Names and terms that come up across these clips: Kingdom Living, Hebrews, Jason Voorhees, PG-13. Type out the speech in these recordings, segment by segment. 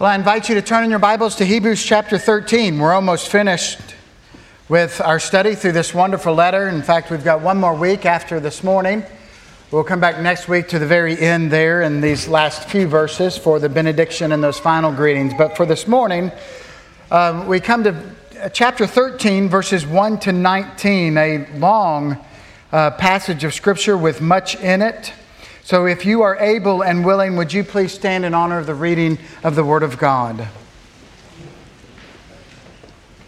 Well, I invite you to turn in your Bibles to Hebrews chapter 13. We're almost finished with our study through this wonderful letter. In fact, we've got one more week after this morning. We'll come back next week to the very end there in these last few verses for the benediction and those final greetings. But for this morning, we come to chapter 13, verses 1 to 19, a long passage of Scripture with much in it. So if you are able and willing, would you please stand in honor of the reading of the Word of God?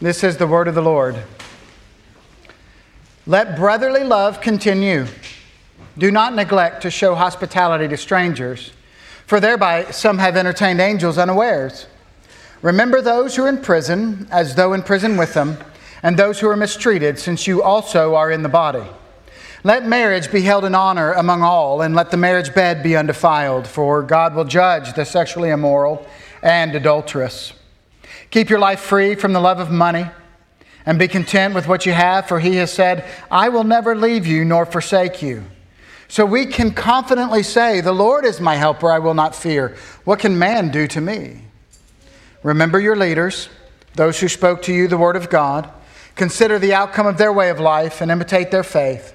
This is the Word of the Lord. Let brotherly love continue. Do not neglect to show hospitality to strangers, for thereby some have entertained angels unawares. Remember those who are in prison, as though in prison with them, and those who are mistreated, since you also are in the body. Let marriage be held in honor among all, and let the marriage bed be undefiled, for God will judge the sexually immoral and adulterous. Keep your life free from the love of money, and be content with what you have, for He has said, I will never leave you nor forsake you. So we can confidently say, the Lord is my helper, I will not fear. What can man do to me? Remember your leaders, those who spoke to you the word of God. Consider the outcome of their way of life and imitate their faith.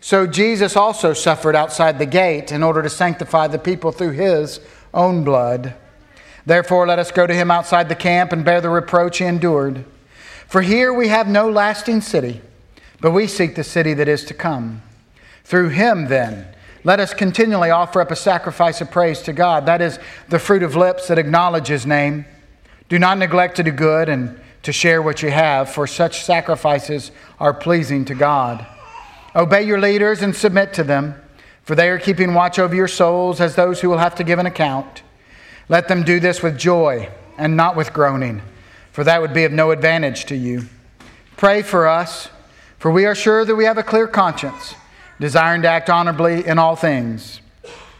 So Jesus also suffered outside the gate in order to sanctify the people through His own blood. Therefore, let us go to Him outside the camp and bear the reproach He endured. For here we have no lasting city, but we seek the city that is to come. Through Him, then, let us continually offer up a sacrifice of praise to God, that is, the fruit of lips that acknowledge His name. Do not neglect to do good and to share what you have, for such sacrifices are pleasing to God. Obey your leaders and submit to them, for they are keeping watch over your souls as those who will have to give an account. Let them do this with joy and not with groaning, for that would be of no advantage to you. Pray for us, for we are sure that we have a clear conscience, desiring to act honorably in all things.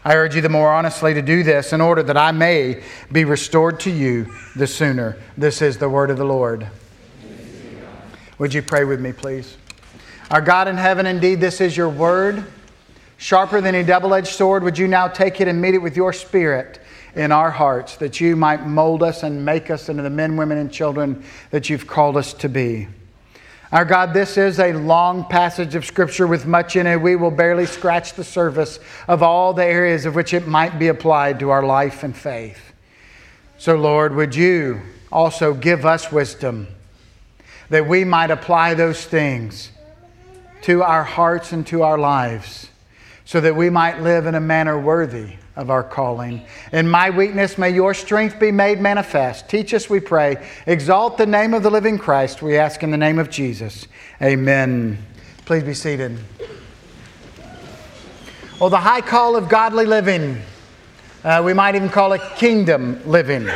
I urge you the more honestly to do this in order that I may be restored to you the sooner. This is the word of the Lord. Would you pray with me, please? Our God in heaven, indeed, this is your word. Sharper than a double-edged sword, would you now take it and meet it with your spirit in our hearts, that you might mold us and make us into the men, women, and children that you've called us to be. Our God, this is a long passage of Scripture with much in it. We will barely scratch the surface of all the areas of which it might be applied to our life and faith. So, Lord, would you also give us wisdom that we might apply those things to our hearts and to our lives, so that we might live in a manner worthy of our calling. In my weakness, may your strength be made manifest. Teach us, we pray. Exalt the name of the living Christ, we ask in the name of Jesus. Amen. Please be seated. Well, the high call of godly living, we might even call it kingdom living.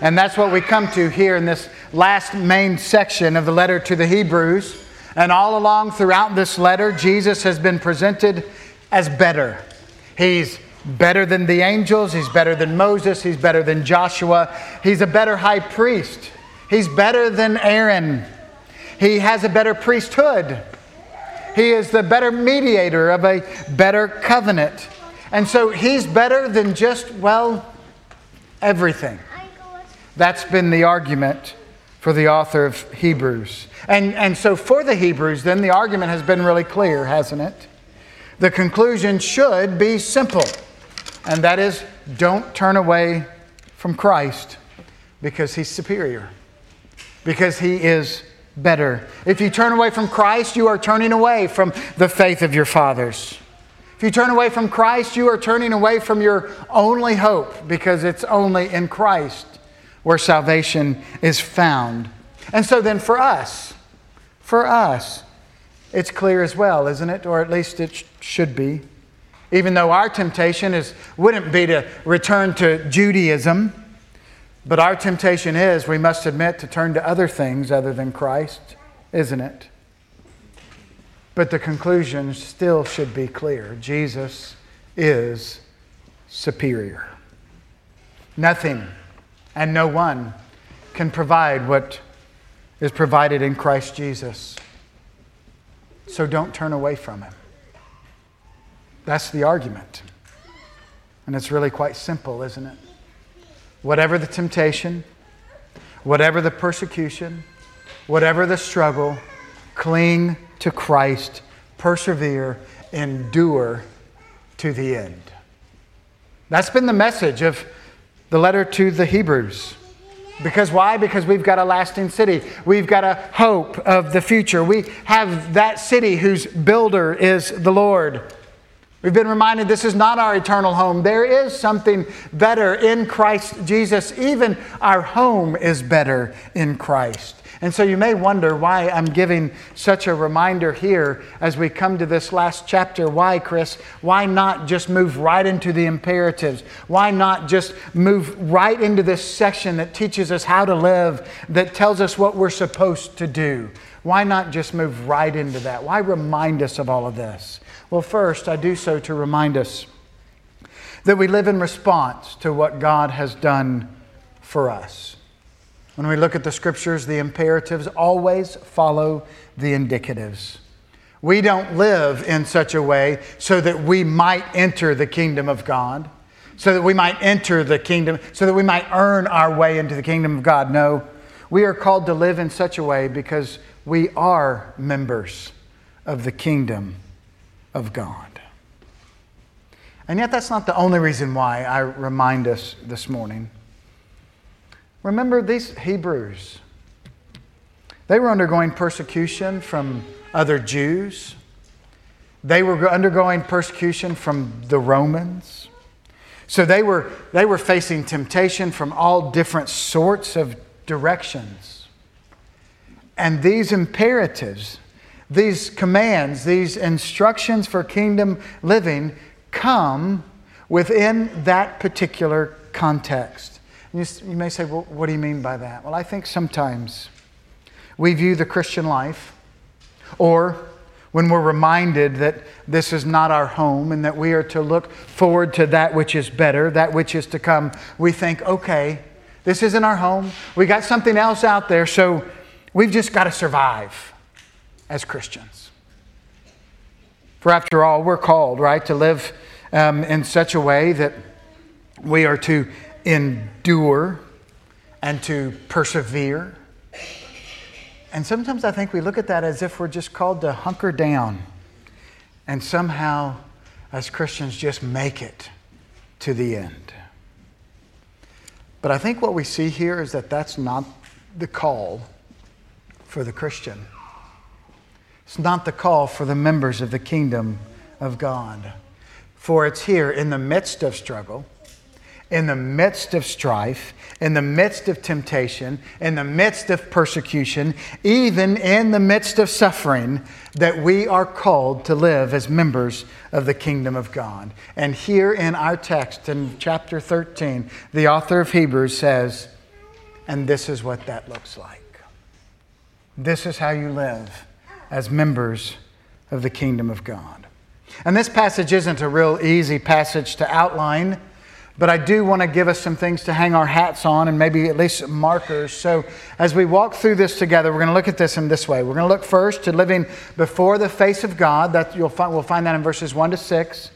And that's what we come to here in this last main section of the letter to the Hebrews. And all along throughout this letter, Jesus has been presented as better. He's better than the angels. He's better than Moses. He's better than Joshua. He's a better high priest. He's better than Aaron. He has a better priesthood. He is the better mediator of a better covenant. And so he's better than just, well, everything. That's been the argument for the author of Hebrews. And so for the Hebrews, then, the argument has been really clear, hasn't it? The conclusion should be simple, and that is, don't turn away from Christ because He's superior, because He is better. If you turn away from Christ, you are turning away from the faith of your fathers. If you turn away from Christ, you are turning away from your only hope, because it's only in Christ where salvation is found. And so then for us, it's clear as well, isn't it? Or at least it should be. Even though our temptation wouldn't be to return to Judaism, But our temptation is, we must admit, to turn to other things other than Christ, isn't it? But the conclusion still should be clear. Jesus is superior. Nothing and no one can provide what is provided in Christ Jesus. So don't turn away from Him. That's the argument. And it's really quite simple, isn't it? Whatever the temptation, whatever the persecution, whatever the struggle, cling to Christ, persevere, endure to the end. That's been the message of the letter to the Hebrews. Because why? Because we've got a lasting city. We've got a hope of the future. We have that city whose builder is the Lord. We've been reminded this is not our eternal home. There is something better in Christ Jesus. Even our home is better in Christ. And so you may wonder why I'm giving such a reminder here as we come to this last chapter. Why, Chris? Why not just move right into the imperatives? Why not just move right into this section that teaches us how to live, that tells us what we're supposed to do? Why not just move right into that? Why remind us of all of this? Well, first, I do so to remind us that we live in response to what God has done for us. When we look at the Scriptures, the imperatives always follow the indicatives. We don't live in such a way so that we might enter the kingdom of God, so that we might enter the kingdom, so that we might earn our way into the kingdom of God. No, we are called to live in such a way because we are members of the kingdom of God. And yet that's not the only reason why I remind us this morning. Remember these Hebrews. They were undergoing persecution from other Jews. They were undergoing persecution from the Romans. So they were facing temptation from all different sorts of directions. And these imperatives, these commands, these instructions for kingdom living come within that particular context. And you may say, well, what do you mean by that? Well, I think sometimes we view the Christian life, or when we're reminded that this is not our home and that we are to look forward to that which is better, that which is to come, we think, okay, this isn't our home. We got something else out there, so we've just got to survive as Christians. For after all, we're called, right, to live in such a way that we are to endure and to persevere. And sometimes I think we look at that as if we're just called to hunker down and somehow as Christians just make it to the end. But I think what we see here is that that's not the call for the Christian. It's not the call for the members of the kingdom of God. For it's here in the midst of struggle, in the midst of strife, in the midst of temptation, in the midst of persecution, even in the midst of suffering, that we are called to live as members of the kingdom of God. And here in our text, in chapter 13, the author of Hebrews says, and this is what that looks like. This is how you live as members of the kingdom of God. And this passage isn't a real easy passage to outline, but I do want to give us some things to hang our hats on and maybe at least some markers. So as we walk through this together, we're going to look at this in this way. We're going to look first to living before the face of God. That we'll find that in verses 1 to 6.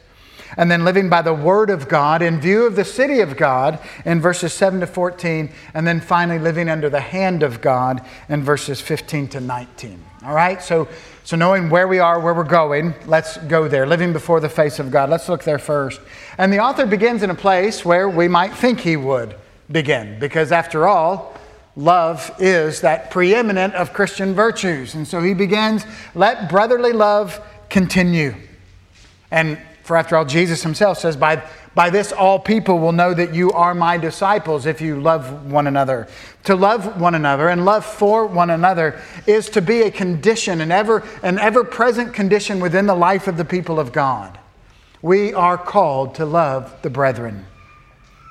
And then living by the Word of God in view of the city of God in verses 7 to 14. And then finally living under the hand of God in verses 15 to 19. All right, so knowing where we are, where we're going, let's go there. Living before the face of God. Let's look there first. And the author begins in a place where we might think he would begin. Because after all, love is that preeminent of Christian virtues. And so he begins, let brotherly love continue. And for after all, Jesus himself says, by this all people will know that you are my disciples if you love one another. To love one another and love for one another is to be a condition, an ever-present condition within the life of the people of God. We are called to love the brethren.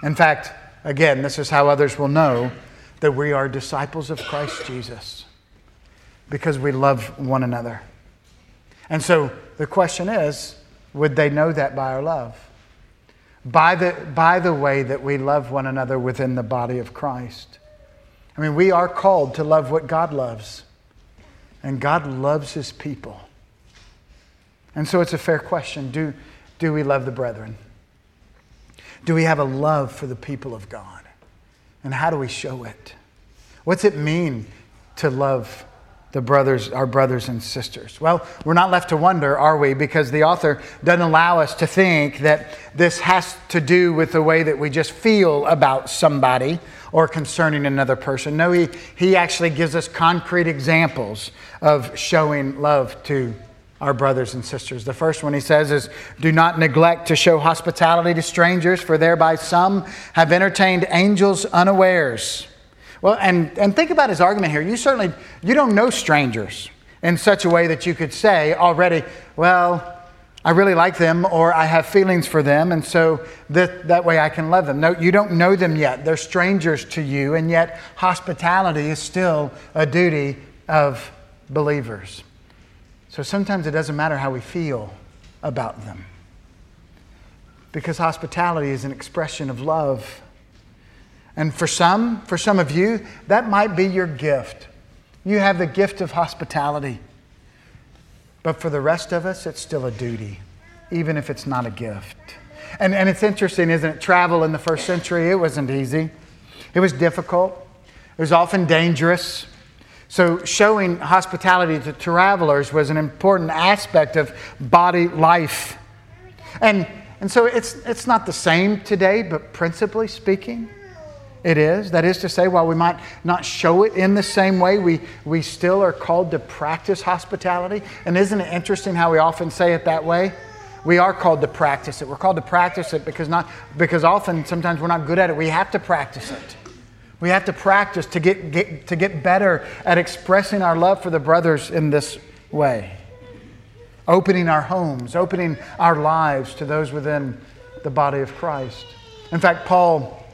In fact, Again, this is how others will know that we are disciples of Christ Jesus, because we love one another. And so the question is, would they know that by our love? By the way that we love one another within the body of Christ. I mean, we are called to love what God loves. And God loves His people. And so it's a fair question. Do we love the brethren? Do we have a love for the people of God? And how do we show it? What's it mean to love our brothers and sisters? Well, we're not left to wonder, are we? Because the author doesn't allow us to think that this has to do with the way that we just feel about somebody or concerning another person. No, he actually gives us concrete examples of showing love to our brothers and sisters. The first one he says is, do not neglect to show hospitality to strangers, for thereby some have entertained angels unawares. Well, and think about his argument here. You don't know strangers in such a way that you could say already, well, I really like them, or I have feelings for them, and so that way I can love them. No, you don't know them yet. They're strangers to you, and yet hospitality is still a duty of believers. So sometimes it doesn't matter how we feel about them, because hospitality is an expression of love. And for some of you, that might be your gift. You have the gift of hospitality. But for the rest of us, it's still a duty, even if it's not a gift. And it's interesting, isn't it? Travel in the first century, it wasn't easy. It was difficult. It was often dangerous. So showing hospitality to travelers was an important aspect of body life. And so it's not the same today, but principally speaking, it is. That is to say, while we might not show it in the same way, we still are called to practice hospitality. And isn't it interesting how we often say it that way? We are called to practice it. We're called to practice it because often, sometimes we're not good at it. We have to practice it. We have to practice to get better at expressing our love for the brothers in this way. Opening our homes, opening our lives to those within the body of Christ. In fact, Paul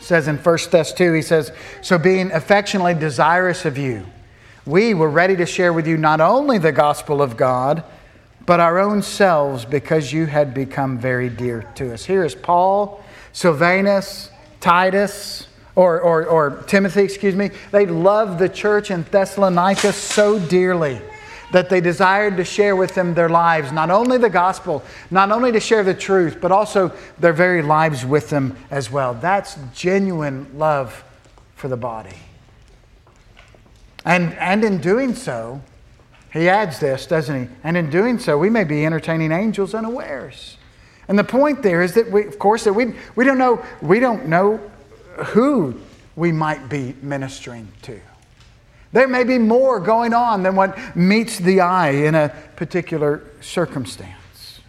says in 1 Thess 2, he says, so being affectionately desirous of you, we were ready to share with you not only the gospel of God, but our own selves, because you had become very dear to us. Here is Paul, Silvanus, Titus, or Timothy, They loved the church in Thessalonica so dearly that they desired to share with them their lives, not only the gospel, not only to share the truth, but also their very lives with them as well. That's genuine love for the body. And in doing so, he adds this, doesn't he? And in doing so, we may be entertaining angels unawares. And the point there is that we don't know who we might be ministering to. There may be more going on than what meets the eye in a particular circumstance.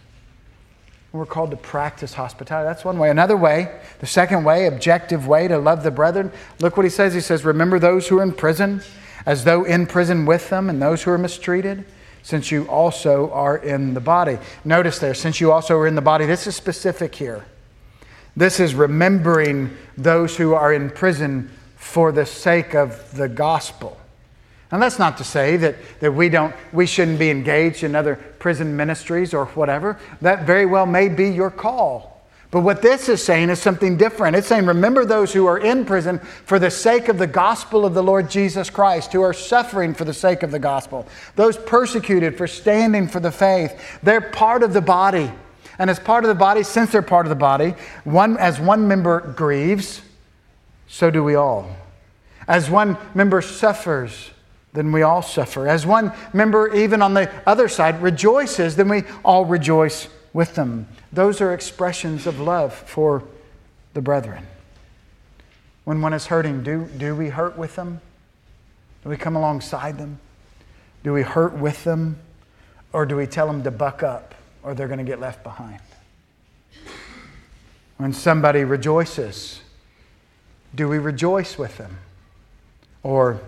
We're called to practice hospitality. That's one way. Another way, the second way, objective way to love the brethren. Look what he says. He says, remember those who are in prison, as though in prison with them, and those who are mistreated, since you also are in the body. Notice there, since you also are in the body. This is specific here. This is remembering those who are in prison for the sake of the gospel. And that's not to say that we shouldn't be engaged in other prison ministries or whatever. That very well may be your call. But what this is saying is something different. It's saying, remember those who are in prison for the sake of the gospel of the Lord Jesus Christ, who are suffering for the sake of the gospel. Those persecuted for standing for the faith. They're part of the body. And as part of the body, since they're part of the body, as one member grieves, so do we all. As one member suffers, then we all suffer. As one member, even on the other side, rejoices, then we all rejoice with them. Those are expressions of love for the brethren. When one is hurting, do we hurt with them? Do we come alongside them? Do we hurt with them? Or do we tell them to buck up, or they're going to get left behind? When somebody rejoices, do we rejoice with them? Or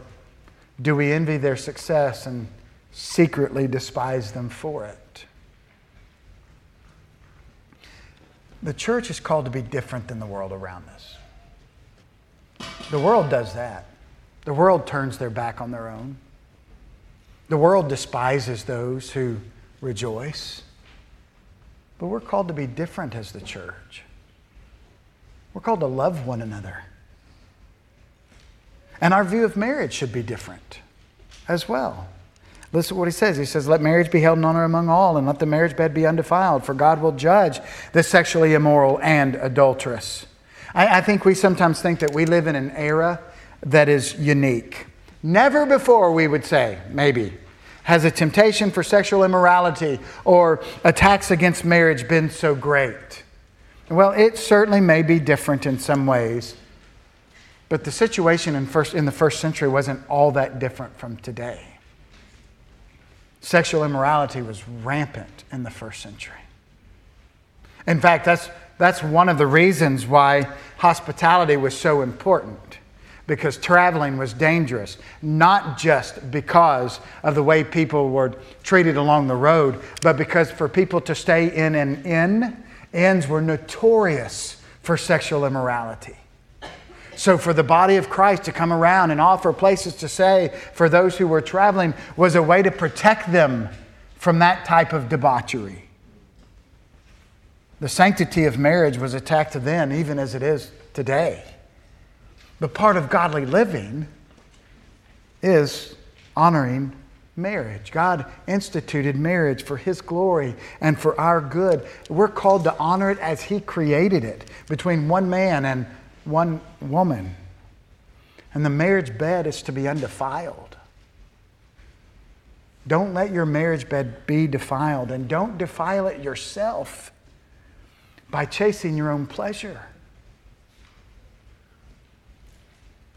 do we envy their success and secretly despise them for it? The church is called to be different than the world around us. The world does that. The world turns their back on their own. The world despises those who rejoice. But we're called to be different as the church. We're called to love one another. And our view of marriage should be different as well. Listen to what he says. He says, let marriage be held in honor among all, and let the marriage bed be undefiled, for God will judge the sexually immoral and adulterous. I think we sometimes think that we live in an era that is unique. Never before, we would say, maybe, has a temptation for sexual immorality or attacks against marriage been so great. Well, it certainly may be different in some ways, but the situation in the first century wasn't all that different from today. Sexual immorality was rampant in the first century. In fact, that's one of the reasons why hospitality was so important, because traveling was dangerous, not just because of the way people were treated along the road, but because for people to stay in an inn, inns were notorious for sexual immorality. So for the body of Christ to come around and offer places to stay for those who were traveling was a way to protect them from that type of debauchery. The sanctity of marriage was attacked then, even as it is today. But part of godly living is honoring marriage. God instituted marriage for His glory and for our good. We're called to honor it as He created it, between one man and one woman. And the marriage bed is to be undefiled. Don't let your marriage bed be defiled, and don't defile it yourself by chasing your own pleasure.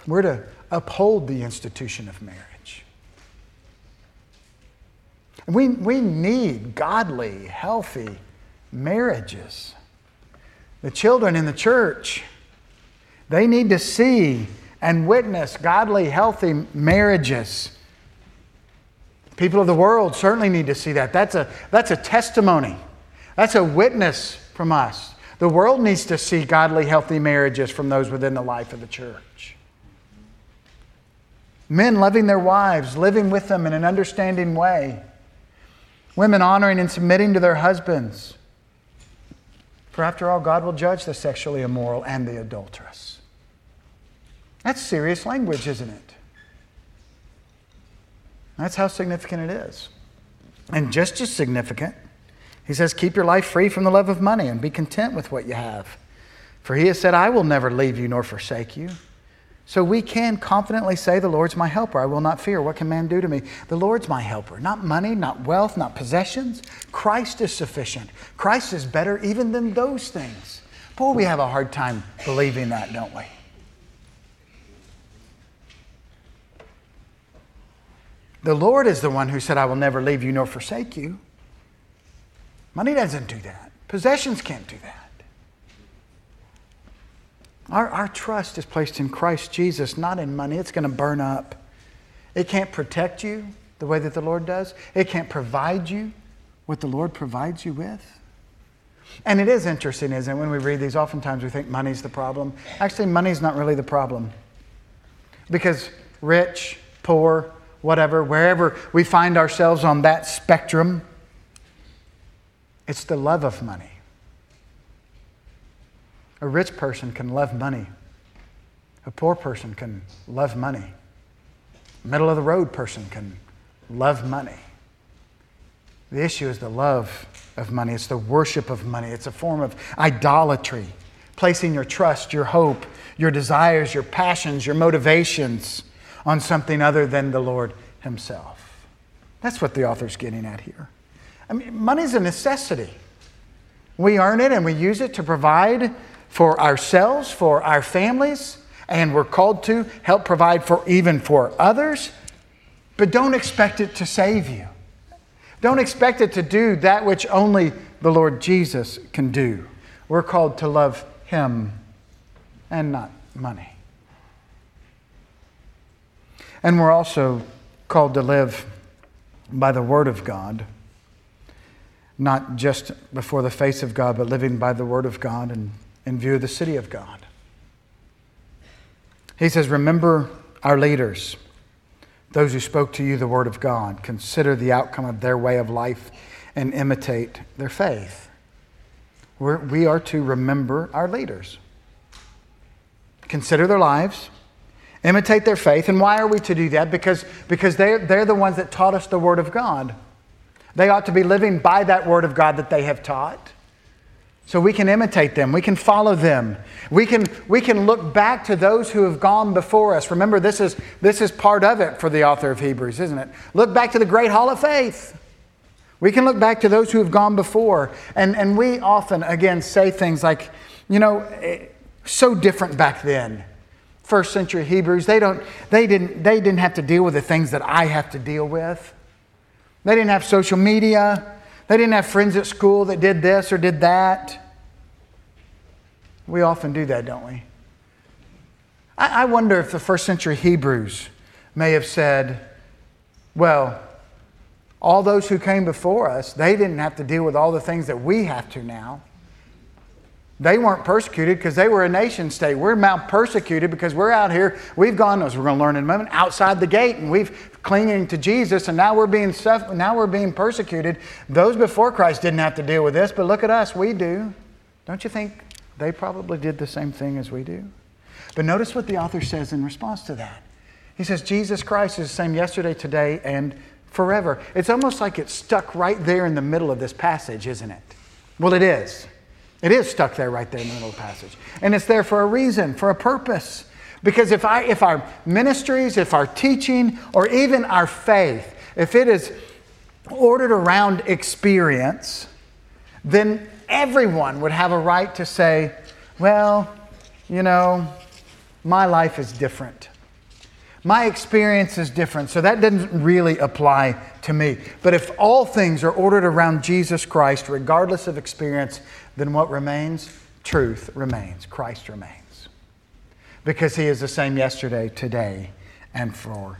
We're to uphold the institution of marriage. We need godly, healthy marriages. The children in the church, they need to see and witness godly, healthy marriages. People of the world certainly need to see that. That's a testimony. That's a witness from us. The world needs to see godly, healthy marriages from those within the life of the church. Men loving their wives, living with them in an understanding way. Women honoring and submitting to their husbands. For after all, God will judge the sexually immoral and the adulterous. That's serious language, isn't it? That's how significant it is. And just as significant, he says, keep your life free from the love of money and be content with what you have. For He has said, I will never leave you nor forsake you. So we can confidently say, the Lord's my helper, I will not fear. What can man do to me? The Lord's my helper. Not money, not wealth, not possessions. Christ is sufficient. Christ is better even than those things. Boy, we have a hard time believing that, don't we? The Lord is the one who said, I will never leave you nor forsake you. Money doesn't do that. Possessions can't do that. Our trust is placed in Christ Jesus, not in money. It's going to burn up. It can't protect you the way that the Lord does. It can't provide you what the Lord provides you with. And it is interesting, isn't it? When we read these, oftentimes we think money's the problem. Actually, money's not really the problem. Because rich, poor, whatever, wherever we find ourselves on that spectrum, it's the love of money. A rich person can love money. A poor person can love money. Middle of the road person can love money. The issue is the love of money. It's the worship of money. It's a form of idolatry, placing your trust, your hope, your desires, your passions, your motivations on something other than the Lord Himself. That's what the author's getting at here. I mean, money's a necessity. We earn it and we use it to provide for ourselves, for our families, and we're called to help provide for even for others. But don't expect it to save you. Don't expect it to do that which only the Lord Jesus can do. We're called to love Him and not money. And we're also called to live by the Word of God, not just before the face of God, but living by the Word of God and in view of the city of God. He says, remember our leaders, those who spoke to you the word of God. Consider the outcome of their way of life and imitate their faith. We are to remember our leaders. Consider their lives. Imitate their faith. And why are we to do that? Because they're the ones that taught us the word of God. They ought to be living by that word of God that they have taught. So we can imitate them. We can follow them. We can look back to those who have gone before us. Remember, this is part of it for the author of Hebrews, isn't it? Look back to the great hall of faith. We can look back to those who have gone before. And we often, again, say things like, you know, so different back then. First century Hebrews, they didn't have to deal with the things that I have to deal with. They didn't have social media. They didn't have friends at school that did this or did that. We often do that, don't we? I wonder if the first century Hebrews may have said, well, all those who came before us, they didn't have to deal with all the things that we have to now. They weren't persecuted because they were a nation state. We're now persecuted because we're out here. We've gone, as we're going to learn in a moment, outside the gate, and we've clinging to Jesus, and now we're being persecuted. Those before Christ didn't have to deal with this, but look at us, we do. Don't you think they probably did the same thing as we do? But notice what the author says in response to that. He says, Jesus Christ is the same yesterday, today, and forever. It's almost like it's stuck right there in the middle of this passage, isn't it? Well, it is. It is stuck there right there in the middle of the passage. And it's there for a reason, for a purpose. Because if our ministries, if our teaching, or even our faith, if it is ordered around experience, then everyone would have a right to say, well, you know, my life is different. My experience is different, so that doesn't really apply to me. But if all things are ordered around Jesus Christ, regardless of experience, then what remains? Truth remains. Christ remains. Because He is the same yesterday, today, and forever.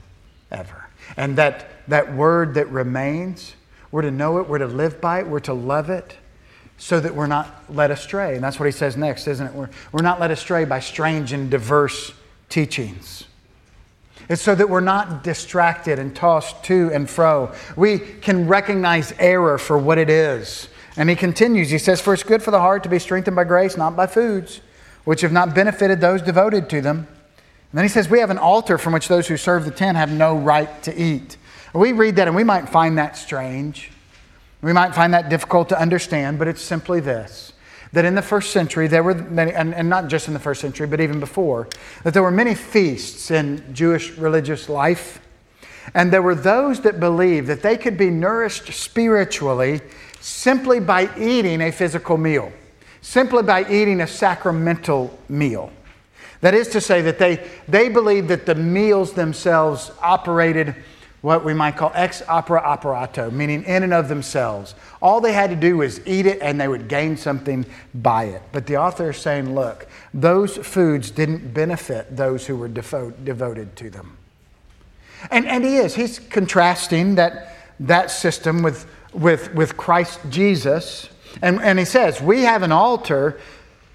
And that word that remains, we're to know it, we're to live by it, we're to love it, so that we're not led astray. And that's what he says next, isn't it? We're not led astray by strange and diverse teachings. It's so that we're not distracted and tossed to and fro. We can recognize error for what it is. And he continues, he says, for it's good for the heart to be strengthened by grace, not by foods, which have not benefited those devoted to them. And then he says, we have an altar from which those who serve the tent have no right to eat. We read that and we might find that strange. We might find that difficult to understand, but it's simply this. That in the first century, there were many, and not just in the first century, but even before, that there were many feasts in Jewish religious life. And there were those that believed that they could be nourished spiritually simply by eating a physical meal, simply by eating a sacramental meal. That is to say that they believed that the meals themselves operated what we might call ex opera operato, meaning in and of themselves. All they had to do was eat it and they would gain something by it. But the author is saying, look, those foods didn't benefit those who were devoted to them. And he's contrasting that system with Christ Jesus. And he says, we have an altar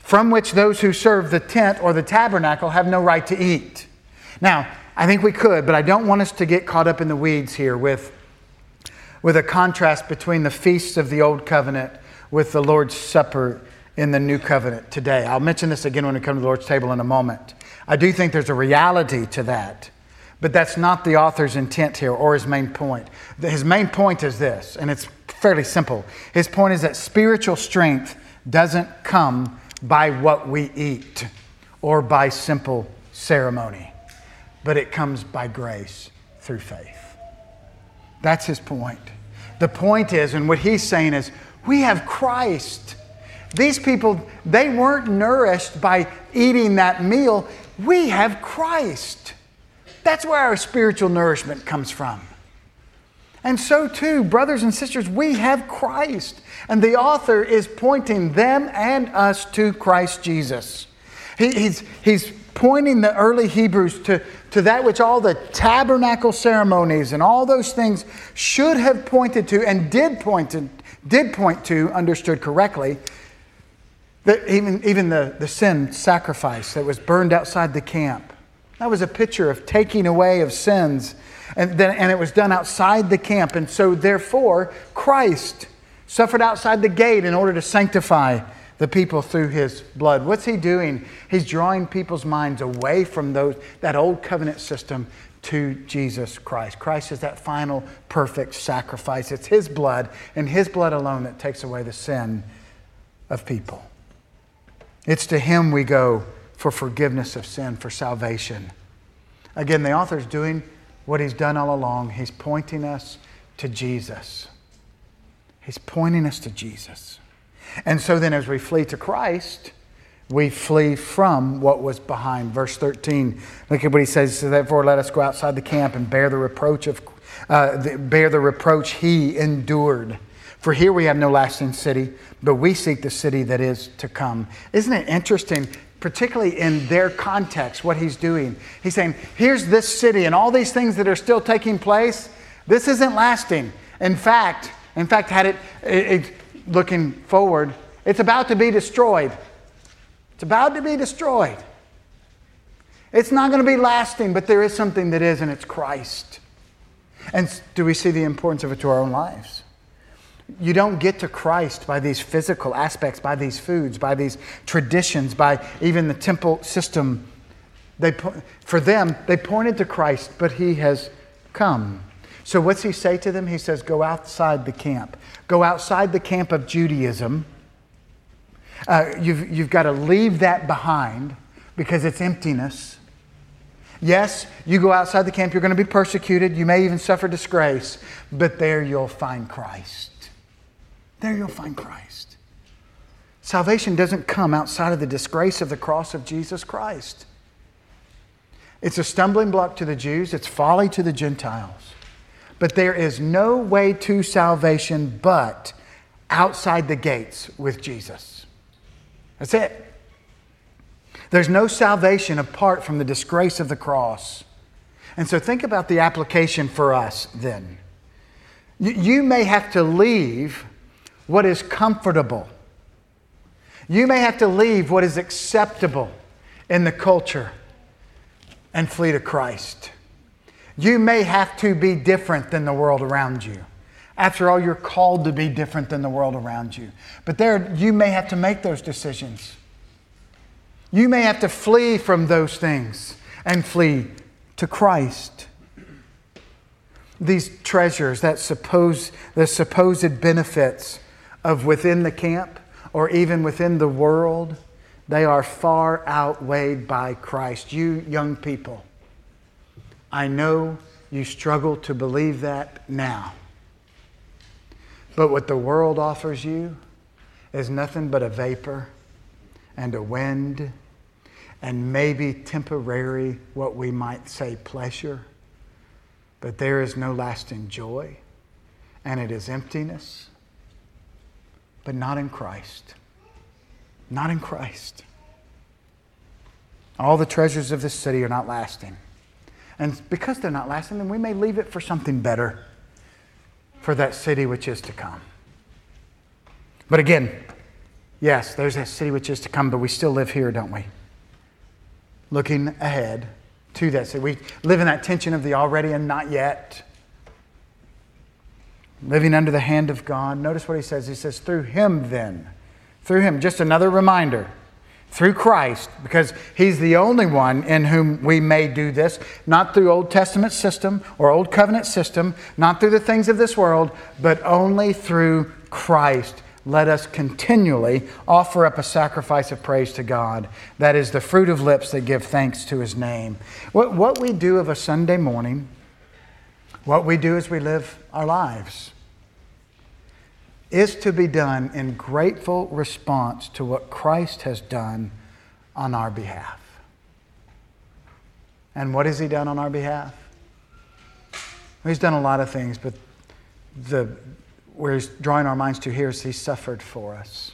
from which those who serve the tent or the tabernacle have no right to eat. Now, I think we could, but I don't want us to get caught up in the weeds here with a contrast between the feasts of the Old Covenant with the Lord's Supper in the New Covenant today. I'll mention this again when we come to the Lord's table in a moment. I do think there's a reality to that, but that's not the author's intent here or his main point. His main point is this, and it's fairly simple. His point is that spiritual strength doesn't come by what we eat or by simple ceremony. But it comes by grace through faith. That's his point. The point is, and what he's saying is, we have Christ. These people, they weren't nourished by eating that meal. We have Christ. That's where our spiritual nourishment comes from. And so too, brothers and sisters, we have Christ. And the author is pointing them and us to Christ Jesus. He's pointing the early Hebrews to that which all the tabernacle ceremonies and all those things should have pointed to and did point to, understood correctly, that even the sin sacrifice that was burned outside the camp. That was a picture of taking away of sins. And it was done outside the camp. And so therefore, Christ suffered outside the gate in order to sanctify the people through his blood. What's he doing? He's drawing people's minds away from that old covenant system to Jesus Christ. Christ is that final perfect sacrifice. It's his blood and his blood alone that takes away the sin of people. It's to him we go for forgiveness of sin, for salvation. Again, the author's doing what he's done all along. He's pointing us to Jesus. He's pointing us to Jesus. And so then as we flee to Christ, we flee from what was behind. Verse 13, look at what he says. So therefore, let us go outside the camp and bear the reproach he endured. For here we have no lasting city, but we seek the city that is to come. Isn't it interesting, particularly in their context, what he's doing? He's saying, here's this city and all these things that are still taking place. This isn't lasting. In fact, had it looking forward, it's about to be destroyed. It's about to be destroyed. It's not going to be lasting, but there is something that is, and it's Christ. And do we see the importance of it to our own lives? You don't get to Christ by these physical aspects, by these foods, by these traditions, by even the temple system. For them, they pointed to Christ, but he has come. So what's he say to them? He says, go outside the camp. Go outside the camp of Judaism. You've got to leave that behind because it's emptiness. Yes, you go outside the camp, you're going to be persecuted. You may even suffer disgrace. But there you'll find Christ. There you'll find Christ. Salvation doesn't come outside of the disgrace of the cross of Jesus Christ. It's a stumbling block to the Jews. It's folly to the Gentiles. But there is no way to salvation but outside the gates with Jesus. That's it. There's no salvation apart from the disgrace of the cross. And so think about the application for us then. You may have to leave what is comfortable. You may have to leave what is acceptable in the culture and flee to Christ. You may have to be different than the world around you. After all, you're called to be different than the world around you. But there, you may have to make those decisions. You may have to flee from those things and flee to Christ. These treasures, the supposed benefits of within the camp or even within the world, they are far outweighed by Christ. You young people, I know you struggle to believe that now. But what the world offers you is nothing but a vapor and a wind and maybe temporary, what we might say, pleasure. But there is no lasting joy, and it is emptiness, but not in Christ. Not in Christ. All the treasures of this city are not lasting. And because they're not lasting, then we may leave it for something better, for that city which is to come. But again, yes, there's that city which is to come, but we still live here, don't we? Looking ahead to that city. We live in that tension of the already and not yet. Living under the hand of God. Notice what he says. He says, through him then. Through him. Just another reminder. Through Christ, because he's the only one in whom we may do this, not through Old Testament system or Old Covenant system, not through the things of this world, but only through Christ. Let us continually offer up a sacrifice of praise to God. That is the fruit of lips that give thanks to his name. What we do of a Sunday morning, what we do as we live our lives, is to be done in grateful response to what Christ has done on our behalf. And what has he done on our behalf? He's done a lot of things, but where he's drawing our minds to here is he suffered for us.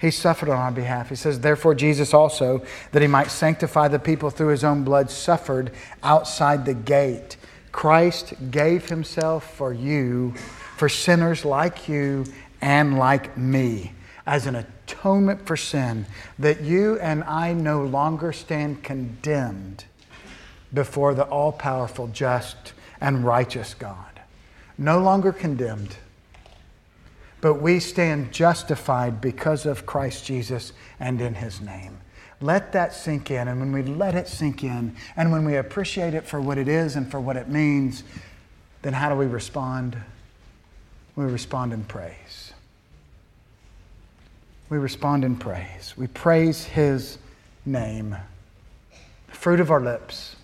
He suffered on our behalf. He says, therefore Jesus also, that he might sanctify the people through his own blood, suffered outside the gate. Christ gave himself for you, for sinners like you and like me, as an atonement for sin, that you and I no longer stand condemned, before the all-powerful, just, and righteous God. No longer condemned, but we stand justified because of Christ Jesus and in His name. Let that sink in, and when we let it sink in, and when we appreciate it for what it is and for what it means, then how do we respond? We respond in praise. We respond in praise. We praise His name. The fruit of our lips.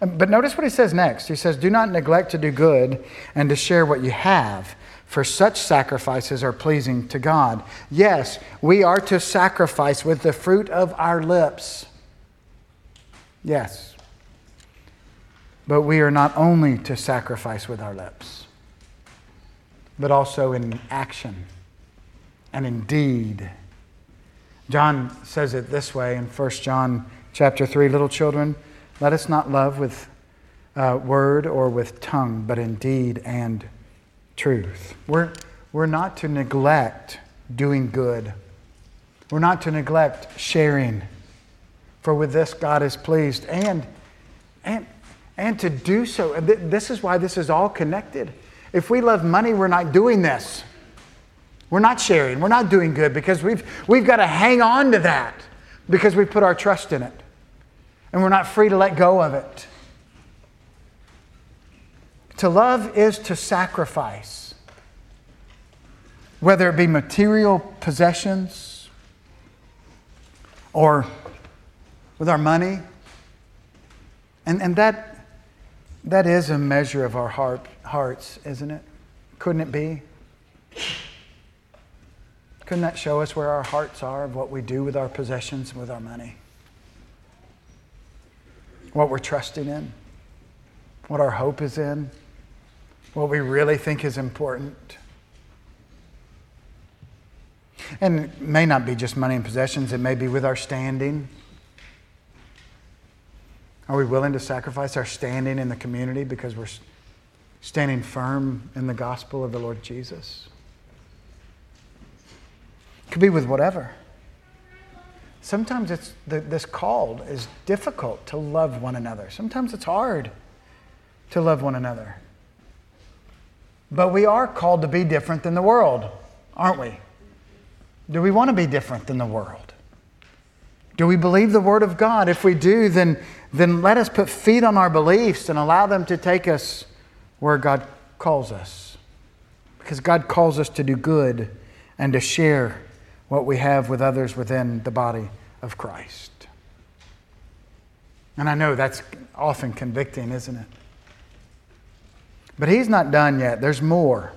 But notice what he says next. He says, do not neglect to do good and to share what you have, for such sacrifices are pleasing to God. Yes, we are to sacrifice with the fruit of our lips. Yes. But we are not only to sacrifice with our lips, but also in action and in deed. John says it this way in 1 John chapter 3, little children, let us not love with word or with tongue, but in deed and truth. We're not to neglect doing good. We're not to neglect sharing. For with this God is pleased. And to do so, this is why this is all connected. If we love money, we're not doing this. We're not sharing. We're not doing good because we've got to hang on to that because we put our trust in it. And we're not free to let go of it. To love is to sacrifice. Whether it be material possessions or with our money. And that is a measure of our hearts, isn't it? Couldn't it be? Couldn't that show us where our hearts are of what we do with our possessions, with our money? What we're trusting in, what our hope is in, what we really think is important. And it may not be just money and possessions, it may be with our standing. Are we willing to sacrifice our standing in the community because we're standing firm in the gospel of the Lord Jesus? It could be with whatever. Sometimes it's this call is difficult to love one another. Sometimes it's hard to love one another. But we are called to be different than the world, aren't we? Do we want to be different than the world? Do we believe the Word of God? If we do, then let us put feet on our beliefs and allow them to take us where God calls us. Because God calls us to do good and to share what we have with others within the body of Christ. And I know that's often convicting, isn't it? But He's not done yet. There's more.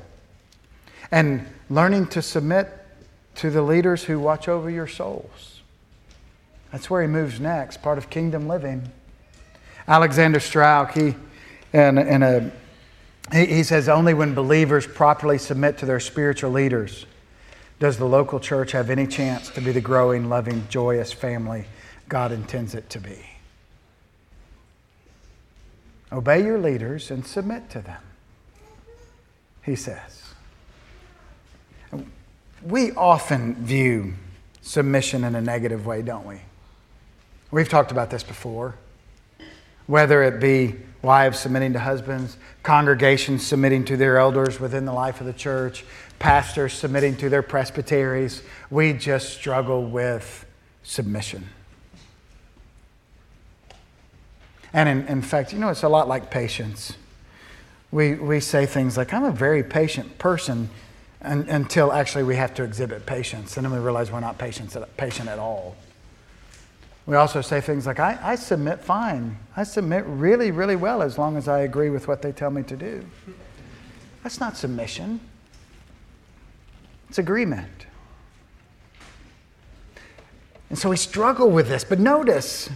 And learning to submit to the leaders who watch over your souls. That's where He moves next, part of Kingdom Living. Alexander Strauch, he says, only when believers properly submit to their spiritual leaders does the local church have any chance to be the growing, loving, joyous family God intends it to be. Obey your leaders and submit to them, he says. We often view submission in a negative way, don't we? We've talked about this before. Whether it be wives submitting to husbands, congregations submitting to their elders within the life of the church, pastors submitting to their presbyteries, we just struggle with submission. And in fact, it's a lot like patience. We say things like, I'm a very patient person until actually we have to exhibit patience. And then we realize we're not patient at all. We also say things like, I submit fine. I submit really, really well as long as I agree with what they tell me to do. That's not submission. It's agreement. And so we struggle with this. But notice,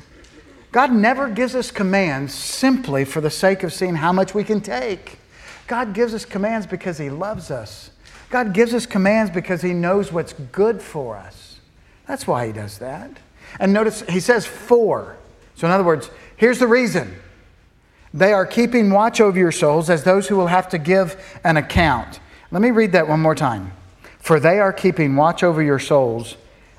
God never gives us commands simply for the sake of seeing how much we can take. God gives us commands because He loves us. God gives us commands because He knows what's good for us. That's why He does that. And notice He says for. So in other words, here's the reason. They are keeping watch over your souls as those who will have to give an account. Let me read that one more time. For they are keeping watch over your souls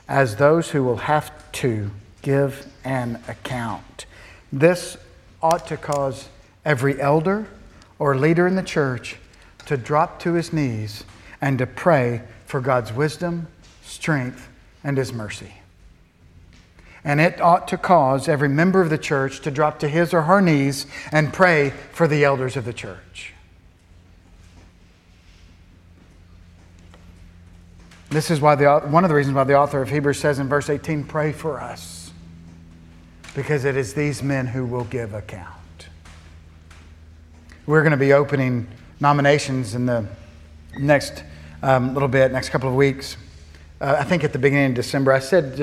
as those who will have to give an account. This ought to cause every elder or leader in the church to drop to his knees and to pray for God's wisdom, strength, and his mercy. And it ought to cause every member of the church to drop to his or her knees and pray for the elders of the church. This is why one of the reasons why the author of Hebrews says in verse 18, pray for us, because it is these men who will give account. We're going to be opening nominations in the next little bit, next couple of weeks. I think at the beginning of December. I said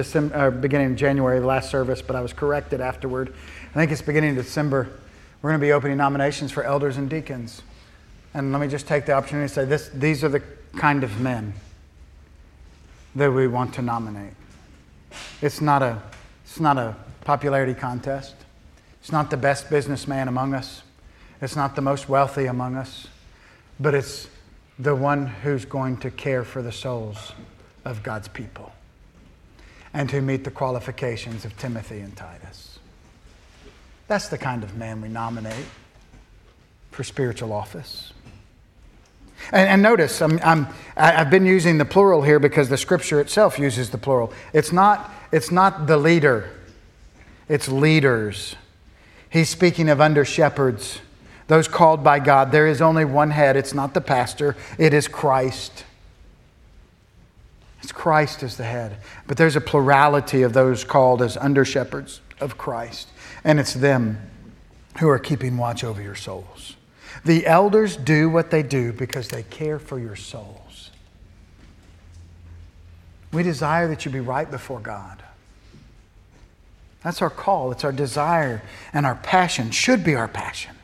beginning of January, the last service, but I was corrected afterward. I think it's beginning of December. We're going to be opening nominations for elders and deacons. And let me just take the opportunity to say this: these are the kind of men that we want to nominate. It's not a popularity contest. It's not the best businessman among us. It's not the most wealthy among us. But it's the one who's going to care for the souls of God's people and who meet the qualifications of Timothy and Titus. That's the kind of man we nominate for spiritual office. And notice, I've been using the plural here because the Scripture itself uses the plural. It's not the leader. It's leaders. He's speaking of under-shepherds, those called by God. There is only one head. It's not the pastor. It is Christ. It's Christ as the head. But there's a plurality of those called as under-shepherds of Christ. And it's them who are keeping watch over your souls. The elders do what they do because they care for your souls. We desire that you be right before God. That's our call. It's our desire, and our passion should be our passion.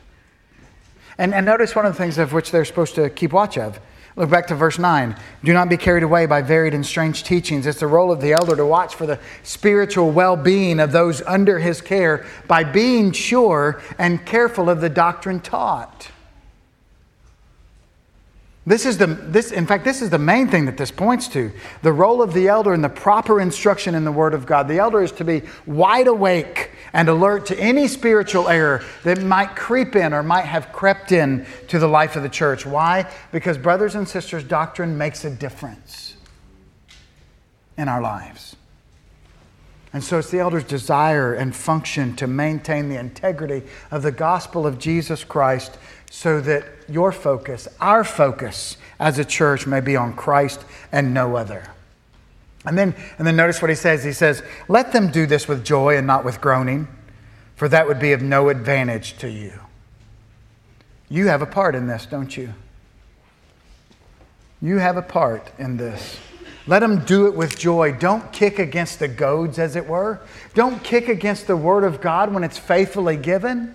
And notice one of the things of which they're supposed to keep watch of. Look back to verse 9. Do not be carried away by varied and strange teachings. It's the role of the elder to watch for the spiritual well-being of those under his care by being sure and careful of the doctrine taught. This is the main thing that this points to. The role of the elder and the proper instruction in the Word of God. The elder is to be wide awake and alert to any spiritual error that might creep in or might have crept in to the life of the church. Why? Because, brothers and sisters, doctrine makes a difference in our lives. And so it's the elder's desire and function to maintain the integrity of the gospel of Jesus Christ so that your focus, our focus as a church, may be on Christ and no other. And then notice what he says. He says, let them do this with joy and not with groaning, for that would be of no advantage to you. You have a part in this, don't you? You have a part in this. Let them do it with joy. Don't kick against the goads, as it were. Don't kick against the Word of God when it's faithfully given.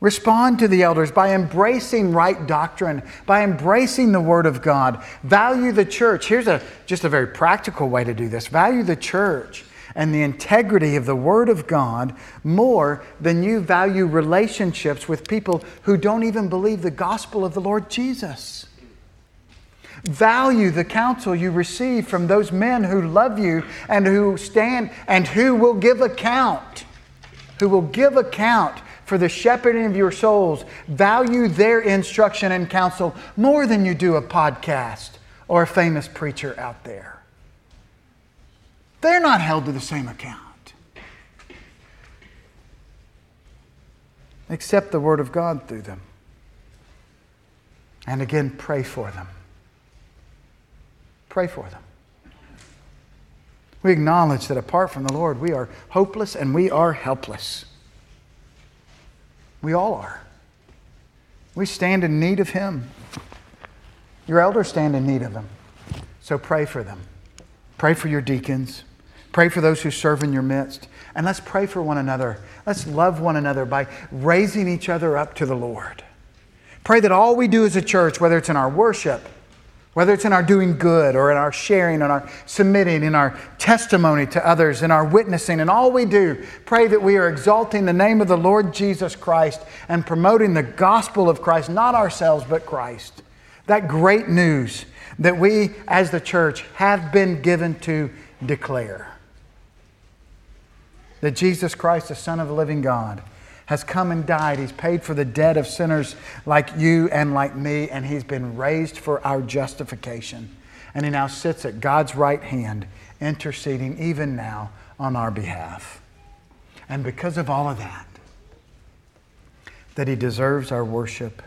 Respond to the elders by embracing right doctrine, by embracing the Word of God. Value the church. Here's just a very practical way to do this. Value the church and the integrity of the Word of God more than you value relationships with people who don't even believe the gospel of the Lord Jesus. Value the counsel you receive from those men who love you and who stand and who will give account for the shepherding of your souls. Value their instruction and counsel more than you do a podcast or a famous preacher out there. They're not held to the same account. Accept the Word of God through them. And again, pray for them. Pray for them. We acknowledge that apart from the Lord, we are hopeless and we are helpless. We all are. We stand in need of Him. Your elders stand in need of Him. So pray for them. Pray for your deacons. Pray for those who serve in your midst. And let's pray for one another. Let's love one another by raising each other up to the Lord. Pray that all we do as a church, whether it's in our worship, whether it's in our doing good or in our sharing, in our submitting, in our testimony to others, in our witnessing, in all we do, pray that we are exalting the name of the Lord Jesus Christ and promoting the gospel of Christ, not ourselves, but Christ. That great news that we as the church have been given to declare. that Jesus Christ, the Son of the living God, has come and died. He's paid for the debt of sinners like you and like me, and He's been raised for our justification. And He now sits at God's right hand, interceding even now on our behalf. And because of all of that, that He deserves our worship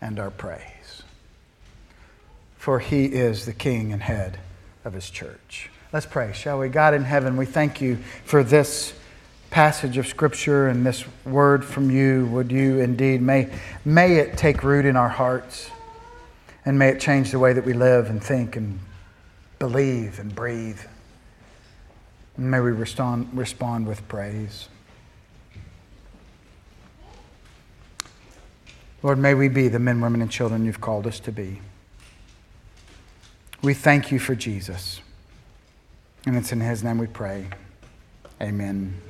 and our praise. For He is the King and head of His church. Let's pray, shall we? God in heaven, we thank You for this passage of Scripture and this word from You. Would You indeed, may it take root in our hearts, and may it change the way that we live and think and believe and breathe. And may we respond with praise. Lord, may we be the men, women, and children You've called us to be. We thank You for Jesus. And it's in His name we pray. Amen.